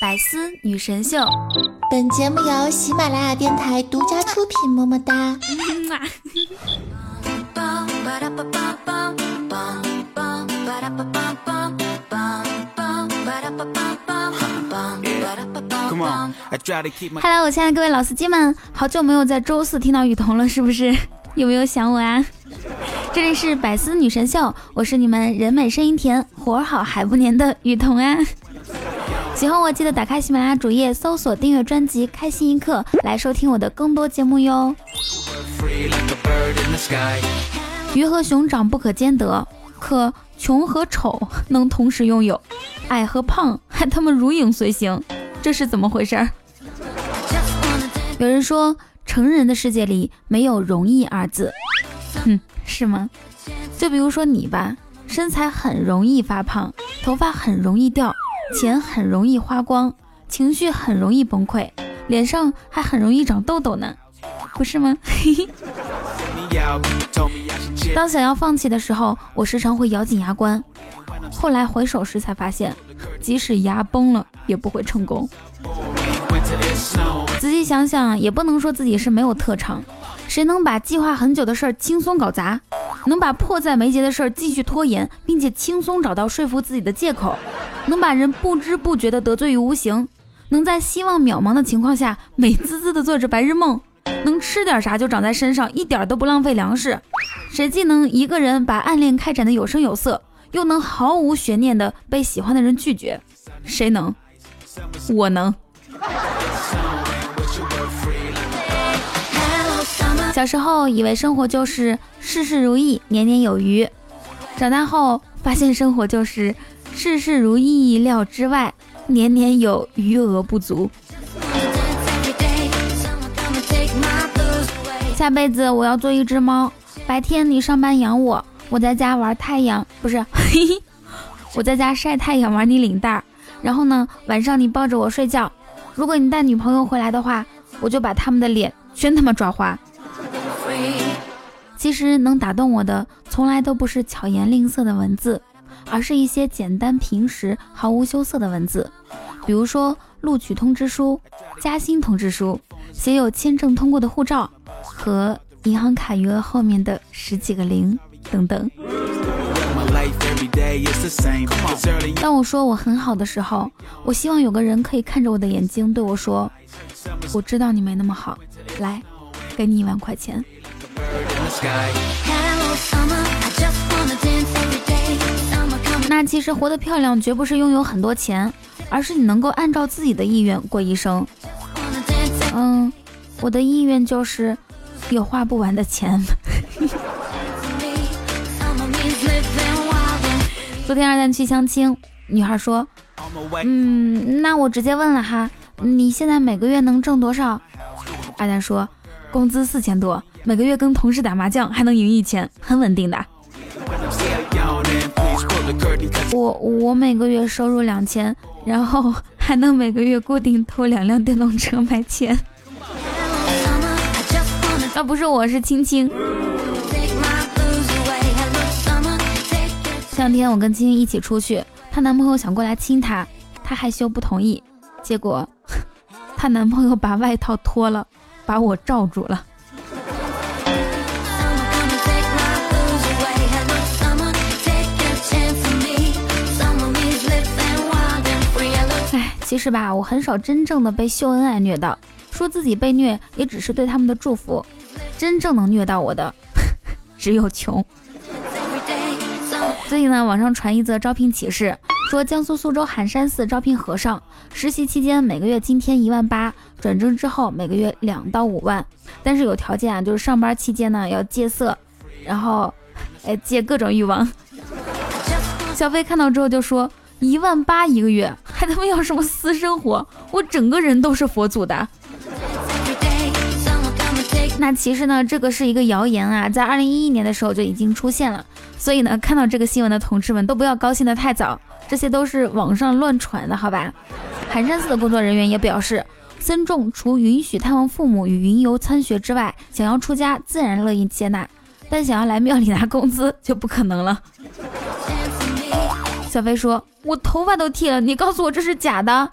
百思女神秀，本节目由喜马拉雅电台独家出品，么么哒。Hello， 我亲爱的各位老司机们，好久没有在周四听到雨桐了，是不是？有没有想我啊？这里是百思女神秀，我是你们人美声音甜、活好海不粘的雨桐啊。喜欢我记得打开喜马拉雅主页，搜索订阅专辑《开心一刻》，来收听我的更多节目哟。鱼和熊掌不可兼得，可穷和丑能同时拥有，矮和胖还他们如影随形，这是怎么回事？有人说成人的世界里没有容易二字，是吗？就比如说你吧，身材很容易发胖，头发很容易掉，钱很容易花光，情绪很容易崩溃，脸上还很容易长痘痘呢，不是吗？当想要放弃的时候，我时常会咬紧牙关，后来回首时才发现，即使牙崩了也不会成功。仔细想想，也不能说自己是没有特长，谁能把计划很久的事儿轻松搞砸，能把迫在眉睫的事儿继续拖延，并且轻松找到说服自己的借口，能把人不知不觉的得罪于无形，能在希望渺茫的情况下美滋滋的做着白日梦，能吃点啥就长在身上，一点都不浪费粮食。谁既能一个人把暗恋开展的有声有色，又能毫无悬念的被喜欢的人拒绝？谁能？我能。小时候以为生活就是事事如意，年年有余，长大后发现生活就是事事如意料之外，年年有余额不足。下辈子我要做一只猫，白天你上班养我，我在家玩太阳，不是我在家晒太阳玩你领带，然后呢晚上你抱着我睡觉。如果你带女朋友回来的话，我就把他们的脸全他妈抓花。其实能打动我的从来都不是巧言令色的文字，而是一些简单平时毫无羞涩的文字，比如说录取通知书、加薪通知书、写有签证通过的护照和银行卡余额后面的10几个0等等。当我说我很好的时候，我希望有个人可以看着我的眼睛对我说，我知道你没那么好，来，给你1万块钱。那其实活得漂亮绝不是拥有很多钱，而是你能够按照自己的意愿过一生。我的意愿就是有花不完的钱。昨天二蛋去相亲，女孩说，那我直接问了哈，你现在每个月能挣多少？二蛋说，工资4000多，每个月跟同事打麻将还能赢1000，很稳定的。我每个月收入2000，然后还能每个月固定偷2辆电动车卖钱。不是我，是青青。前两天我跟青青一起出去，她男朋友想过来亲她，她害羞不同意，结果她男朋友把外套脱了，把我罩住了。其实吧，我很少真正的被秀恩爱虐到，说自己被虐也只是对他们的祝福，真正能虐到我的只有穷。所以呢，网上传一则招聘启事，说江苏苏州寒山寺招聘和尚，实习期间每个月津贴18000，转正之后每个月2到5万，但是有条件啊，就是上班期间呢要戒色，然后戒各种欲望。小飞看到之后就说，18000一个月，还他妈要什么私生活？我整个人都是佛祖的。那其实呢，这个是一个谣言啊，在2011年的时候就已经出现了。所以呢，看到这个新闻的同志们都不要高兴得太早，这些都是网上乱传的，好吧？寒山寺的工作人员也表示，僧众除允许探望父母与云游参学之外，想要出家自然乐意接纳，但想要来庙里拿工资就不可能了。小飞说，我头发都剃了，你告诉我这是假的？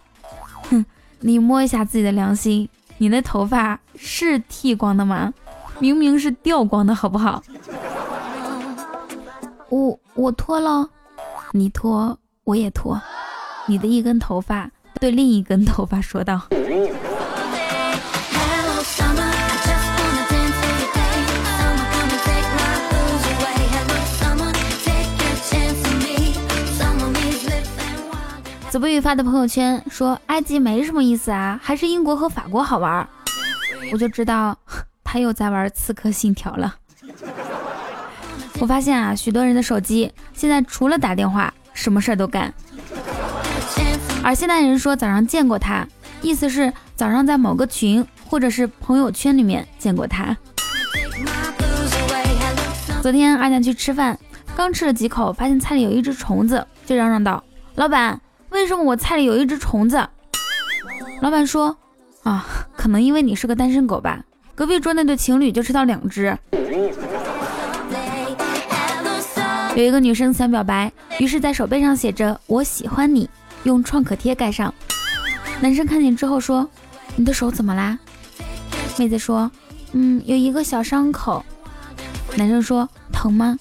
你摸一下自己的良心，你的头发是剃光的吗？明明是掉光的好不好？我脱了，你脱我也脱。你的一根头发对另一根头发说道。子不语发的朋友圈说，埃及没什么意思啊，还是英国和法国好玩。我就知道他又在玩刺客信条了。我发现啊，许多人的手机现在除了打电话什么事儿都干。而现代人说早上见过他，意思是早上在某个群或者是朋友圈里面见过他。昨天二娘去吃饭，刚吃了几口发现菜里有一只虫子，就嚷嚷道，老板，为什么我菜里有一只虫子？老板说，啊，可能因为你是个单身狗吧，隔壁桌那对情侣就吃到两只。有一个女生想表白，于是在手背上写着我喜欢你，用创可贴盖上。男生看见之后说，你的手怎么啦？妹子说，有一个小伤口。男生说，疼吗？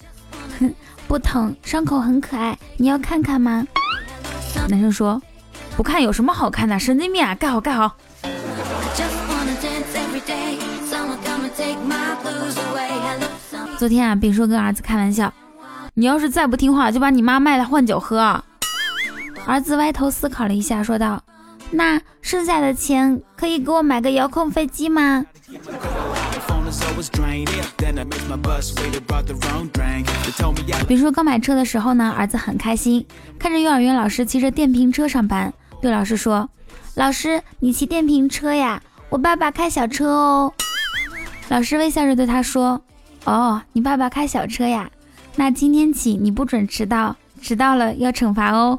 不疼，伤口很可爱，你要看看吗？男生说，不看有什么好看的，神经病啊，盖好盖好。昨天啊，丙叔跟儿子开玩笑，你要是再不听话就把你妈卖了换酒喝啊。儿子歪头思考了一下说道，那剩下的钱可以给我买个遥控飞机吗？比如说刚买车的时候呢，儿子很开心，看着幼儿园老师骑着电瓶车上班，对老师说，老师你骑电瓶车呀，我爸爸开小车哦。老师微笑着对他说，哦，你爸爸开小车呀，那今天起你不准迟到，迟到了要惩罚哦。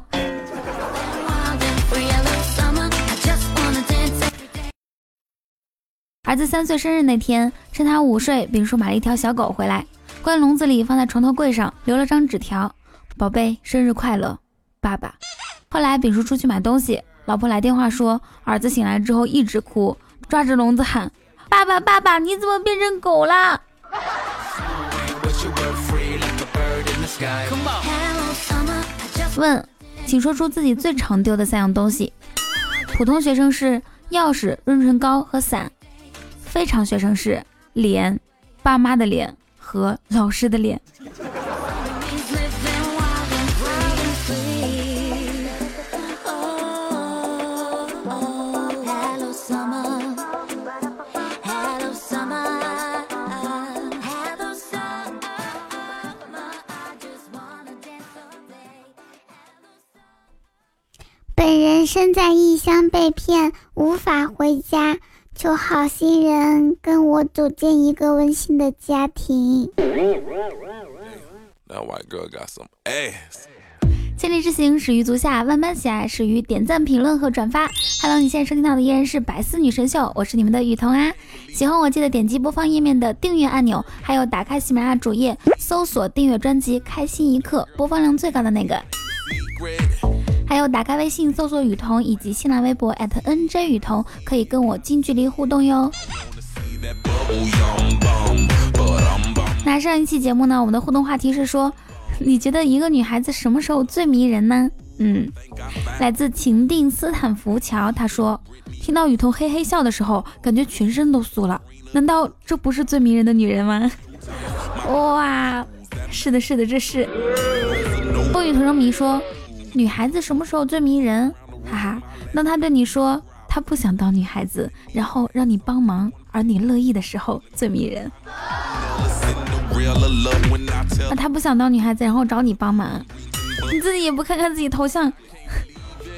儿子3岁生日那天，趁他午睡，丙叔买了一条小狗回来，关笼子里放在床头柜上，留了张纸条，宝贝生日快乐爸爸。后来丙叔出去买东西，老婆来电话说儿子醒来之后一直哭，抓着笼子喊，爸爸爸爸，你怎么变成狗啦？问，请说出自己最常丢的3样东西。普通学生是钥匙、润唇膏和伞，非常学生是脸、爸妈的脸和老师的脸。本人身在异乡被骗，无法回家。求好心人跟我组建一个温馨的家庭。千里之行始于足下，万般喜爱始于点赞、评论和转发。Hello， 你现在收听到的依然是百思女神秀，我是你们的雨桐啊。喜欢我记得点击播放页面的订阅按钮，还有打开喜马拉雅主页搜索订阅专辑《开心一刻》，播放量最高的那个。还有打开微信搜索雨桐以及新浪微博 @NJ 雨桐，可以跟我近距离互动哟。那上一期节目呢，我们的互动话题是说，你觉得一个女孩子什么时候最迷人呢？来自情定斯坦福桥，他说听到雨桐嘿嘿笑的时候，感觉全身都酥了，难道这不是最迷人的女人吗？哇，是的，这是风雨同声迷说，女孩子什么时候最迷人？哈哈，当她对你说她不想当女孩子，然后让你帮忙，而你乐意的时候最迷人。那她不想当女孩子，然后找你帮忙，你自己也不看看自己头像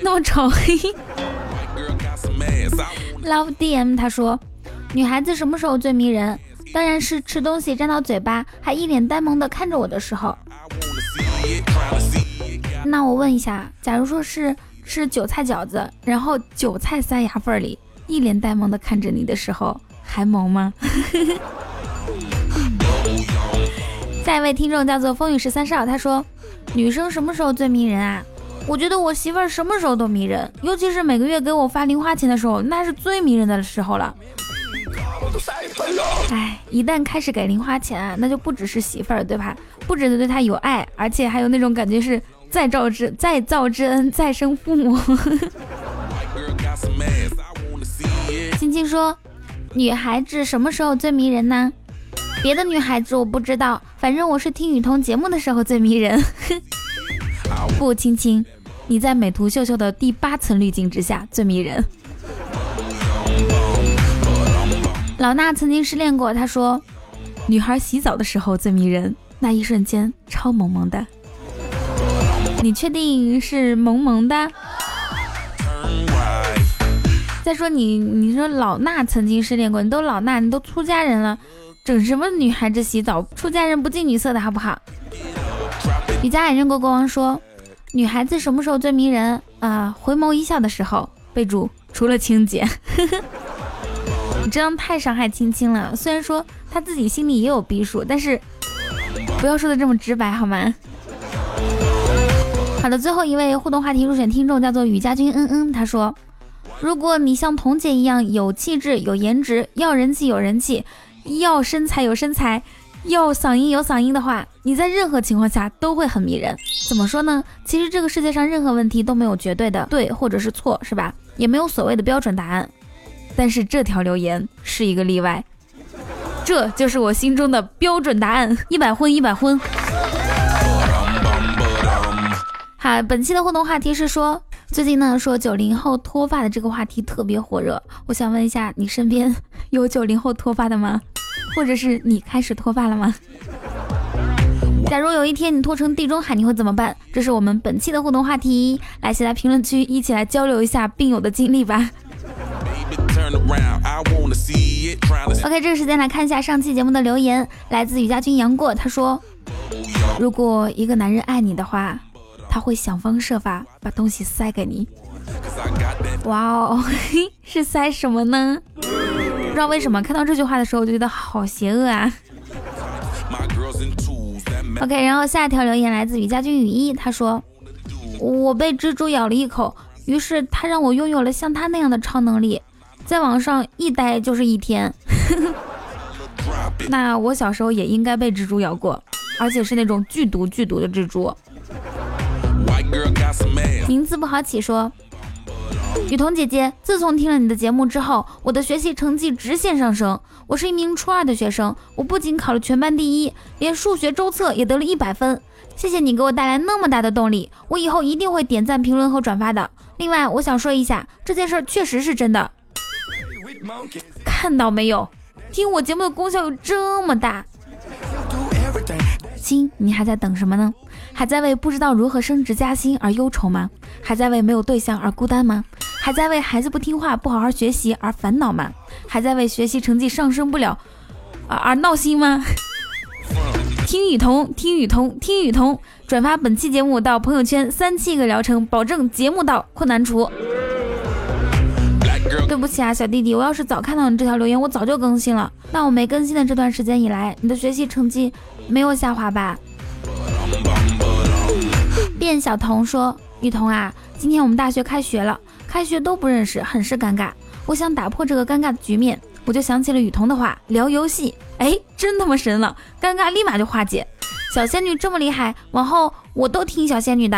那么丑。Love DM 他说，女孩子什么时候最迷人？当然是吃东西沾到嘴巴，还一脸呆萌的看着我的时候。那我问一下，假如说是吃韭菜饺子，然后韭菜塞牙缝里，一脸呆萌的看着你的时候，还萌吗？下一位听众叫做风雨13少，他说，女生什么时候最迷人啊？我觉得我媳妇儿什么时候都迷人，尤其是每个月给我发零花钱的时候，那是最迷人的时候了。哎，一旦开始给零花钱啊，那就不只是媳妇儿，对吧？不只是对她有爱，而且还有那种感觉是再造之恩，再生父母。青青说，女孩子什么时候最迷人呢？别的女孩子我不知道，反正我是听雨桐节目的时候最迷人。不，青青，你在美图秀秀的第8层滤镜之下最迷人。老衲曾经失恋过，他说女孩洗澡的时候最迷人，那一瞬间超萌萌的。你确定是萌萌的？再说你说老衲曾经失恋过，你都老衲，你都出家人了，整什么女孩子洗澡？出家人不近女色的好不好？与家矮人国国王说，女孩子什么时候最迷人啊？回眸一笑的时候，备注除了清洁。你这样太伤害青青了，虽然说她自己心里也有逼数，但是不要说的这么直白好吗？好的，最后一位互动话题入选听众叫做雨家军，他说，如果你像童姐一样有气质有颜值，要人气有人气，要身材有身材，要嗓音有嗓音的话，你在任何情况下都会很迷人。怎么说呢，其实这个世界上任何问题都没有绝对的对或者是错，是吧？也没有所谓的标准答案，但是这条留言是一个例外，这就是我心中的标准答案，100分。好，本期的互动话题是说，最近呢说90后脱发的这个话题特别火热，我想问一下，你身边有90后脱发的吗？或者是你开始脱发了吗？假如有一天你脱成地中海，你会怎么办？这是我们本期的互动话题，来写在评论区，一起来交流一下病友的经历吧。OK， 这个时间来看一下上期节目的留言，来自于家军杨过，他说，如果一个男人爱你的话，他会想方设法把东西塞给你。哇哦，是塞什么呢？不知道为什么看到这句话的时候我就觉得好邪恶啊。OK， 然后下一条留言来自于家军雨衣，他说，我被蜘蛛咬了一口，于是他让我拥有了像他那样的超能力，在网上一待就是一天。那我小时候也应该被蜘蛛咬过，而且是那种剧毒的蜘蛛。名字不好起说，雨桐姐姐，自从听了你的节目之后，我的学习成绩直线上升，我是一名初2的学生，我不仅考了全班第一，连数学周测也得了100分，谢谢你给我带来那么大的动力，我以后一定会点赞评论和转发的。另外我想说一下，这件事确实是真的，看到没有，听我节目的功效有这么大。亲，你还在等什么呢？还在为不知道如何升职加薪而忧愁吗？还在为没有对象而孤单吗？还在为孩子不听话不好好学习而烦恼吗？还在为学习成绩上升不了而闹心吗？听雨桐，转发本期节目到朋友圈37个疗程，保证节目到困难除。对不起啊，小弟弟，我要是早看到你这条留言，我早就更新了。那我没更新的这段时间以来，你的学习成绩没有下滑吧？卞小彤说，雨桐啊，今天我们大学开学了，开学都不认识，很是尴尬。我想打破这个尴尬的局面，我就想起了雨桐的话，聊游戏，哎，真他妈神了，尴尬立马就化解。小仙女这么厉害，往后我都听小仙女的。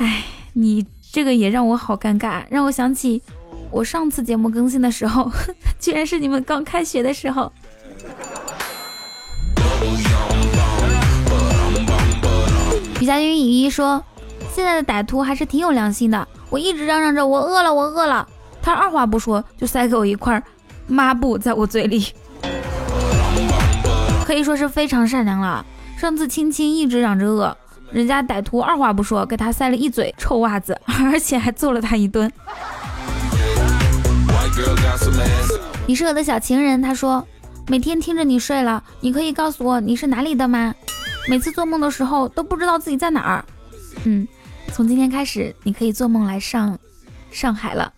哎，你这个也让我好尴尬，让我想起我上次节目更新的时候，居然是你们刚开学的时候。于家云雨衣说，现在的歹徒还是挺有良心的，我一直嚷嚷着我饿了，他二话不说就塞给我一块抹布在我嘴里，可以说是非常善良了。上次青青一直嚷着饿，人家歹徒二话不说给他塞了一嘴臭袜子，而且还揍了他一顿。你是我的小情人，他说，每天听着你睡了，你可以告诉我你是哪里的吗？每次做梦的时候都不知道自己在哪儿。从今天开始你可以做梦来上海了。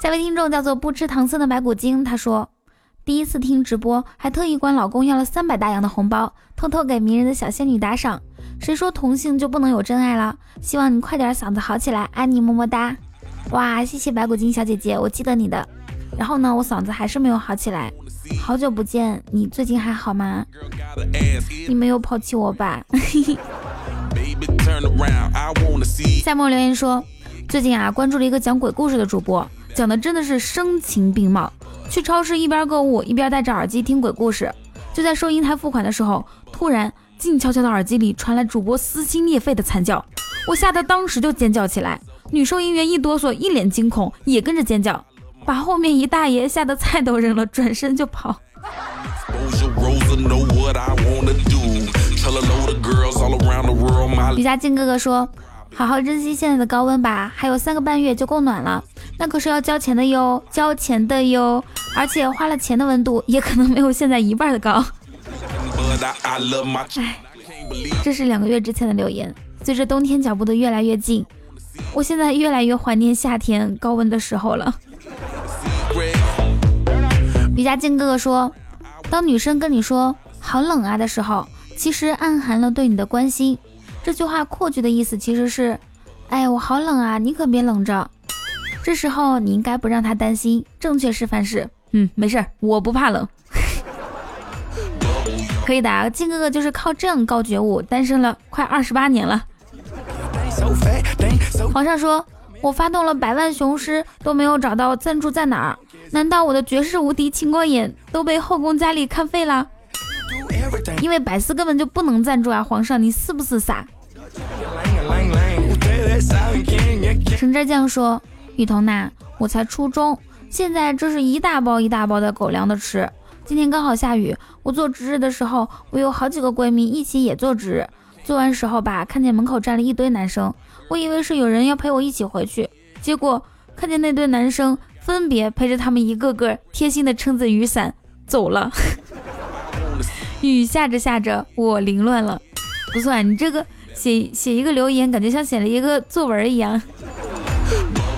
下位听众叫做不吃糖丝的白骨精，他说，第一次听直播还特意管老公要了300大洋的红包，偷偷给迷人的小仙女打赏。谁说同性就不能有真爱了？希望你快点嗓子好起来，爱你么么哒。哇，谢谢白骨精小姐姐，我记得你的。然后呢，我嗓子还是没有好起来。好久不见，你最近还好吗？你没有抛弃我吧？夏末留言说，最近啊关注了一个讲鬼故事的主播，讲的真的是声情并茂，去超市一边购物一边戴着耳机听鬼故事。就在收银台付款的时候，突然静悄悄的耳机里传来主播撕心裂肺的惨叫，我吓得当时就尖叫起来。女收银员一哆嗦，一脸惊恐，也跟着尖叫，把后面一大爷吓得菜都扔了，转身就跑。瑜伽静哥哥说，好好珍惜现在的高温吧，还有3个半月就够暖了，那可是要交钱的哟，交钱的哟，而且花了钱的温度也可能没有现在1半的高。哎，这是2个月之前的留言。随着冬天脚步的越来越近，我现在越来越怀念夏天高温的时候了。瑜伽静哥哥说，当女生跟你说好冷啊的时候，其实暗含了对你的关心。这句话扩句的意思其实是，哎，我好冷啊，你可别冷着。这时候你应该不让他担心，正确示范是，没事，我不怕冷。可以的啊，静哥哥就是靠这样高觉悟，单身了快28年了。皇上说，我发动了100万雄师都没有找到赞助在哪儿，难道我的绝世无敌秦光眼都被后宫佳丽看废了？因为百思根本就不能赞助啊，皇上你是不是傻？陈斋酱说，雨桐呐，我才初中，现在这是一大包一大包的狗粮的吃。今天刚好下雨，我做值日的时候，我有好几个闺蜜一起也做值日，做完时候吧，看见门口站了一堆男生，我以为是有人要陪我一起回去，结果看见那堆男生分别陪着他们一个个贴心的撑着雨伞走了。雨下着下着，我凌乱了。不错，你这个写一个留言，感觉像写了一个作文一样。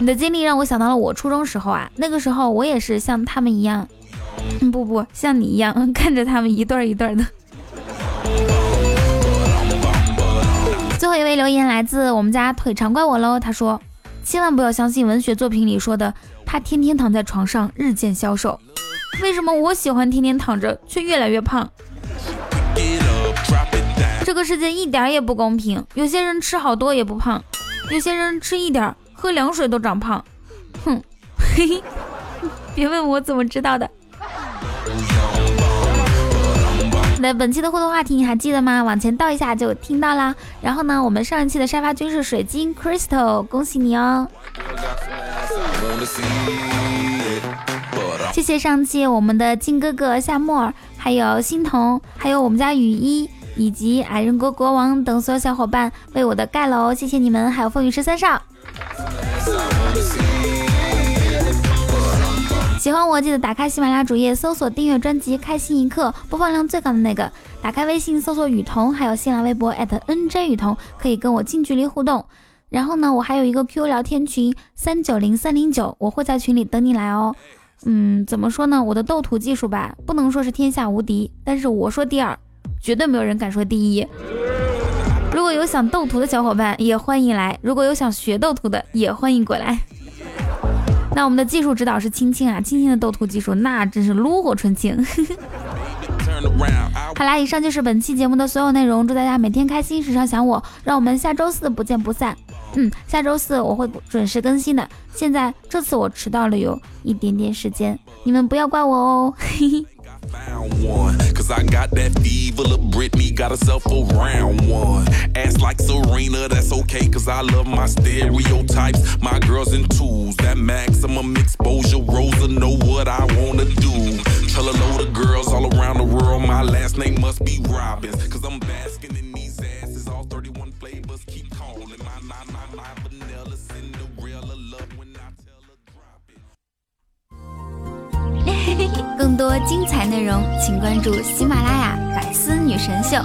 你的经历让我想到了我初中时候啊，那个时候我也是像他们一样，不像你一样，看着他们一对一对的。最后一位留言来自我们家腿长怪我喽，他说，千万不要相信文学作品里说的，他天天躺在床上，日渐消瘦。为什么我喜欢天天躺着，却越来越胖？这个世界一点也不公平，有些人吃好多也不胖，有些人吃一点喝凉水都长胖。哼，嘿嘿，别问我怎么知道的。那本期的互动话题你还记得吗？往前倒一下就听到啦。然后呢，我们上一期的沙发君是水晶 Crystal， 恭喜你哦。谢谢上期我们的靖哥哥、夏末，还有欣桐，还有我们家雨衣，以及矮人国国王等所有小伙伴为我的盖楼，谢谢你们，还有风雨十三少。喜欢我记得打开喜马拉雅主页搜索订阅专辑开心一刻，播放量最高的那个，打开微信搜索雨桐，还有新浪微博 @NJ 雨桐，可以跟我近距离互动。然后呢，我还有一个 QQ 聊天群390309，我会在群里等你来哦。怎么说呢，我的斗图技术吧，不能说是天下无敌，但是我说第2，绝对没有人敢说第1。如果有想斗图的小伙伴也欢迎来，如果有想学斗图的也欢迎过来。那我们的技术指导是青青啊，青青的斗图技术那真是炉火纯青。好啦，以上就是本期节目的所有内容，祝大家每天开心，时常想我，让我们下周4不见不散。下周4我会准时更新的，现在这次我迟到了有一点点时间，你们不要怪我哦，嘿嘿。更多精彩内容请关注喜马拉雅百思女神秀。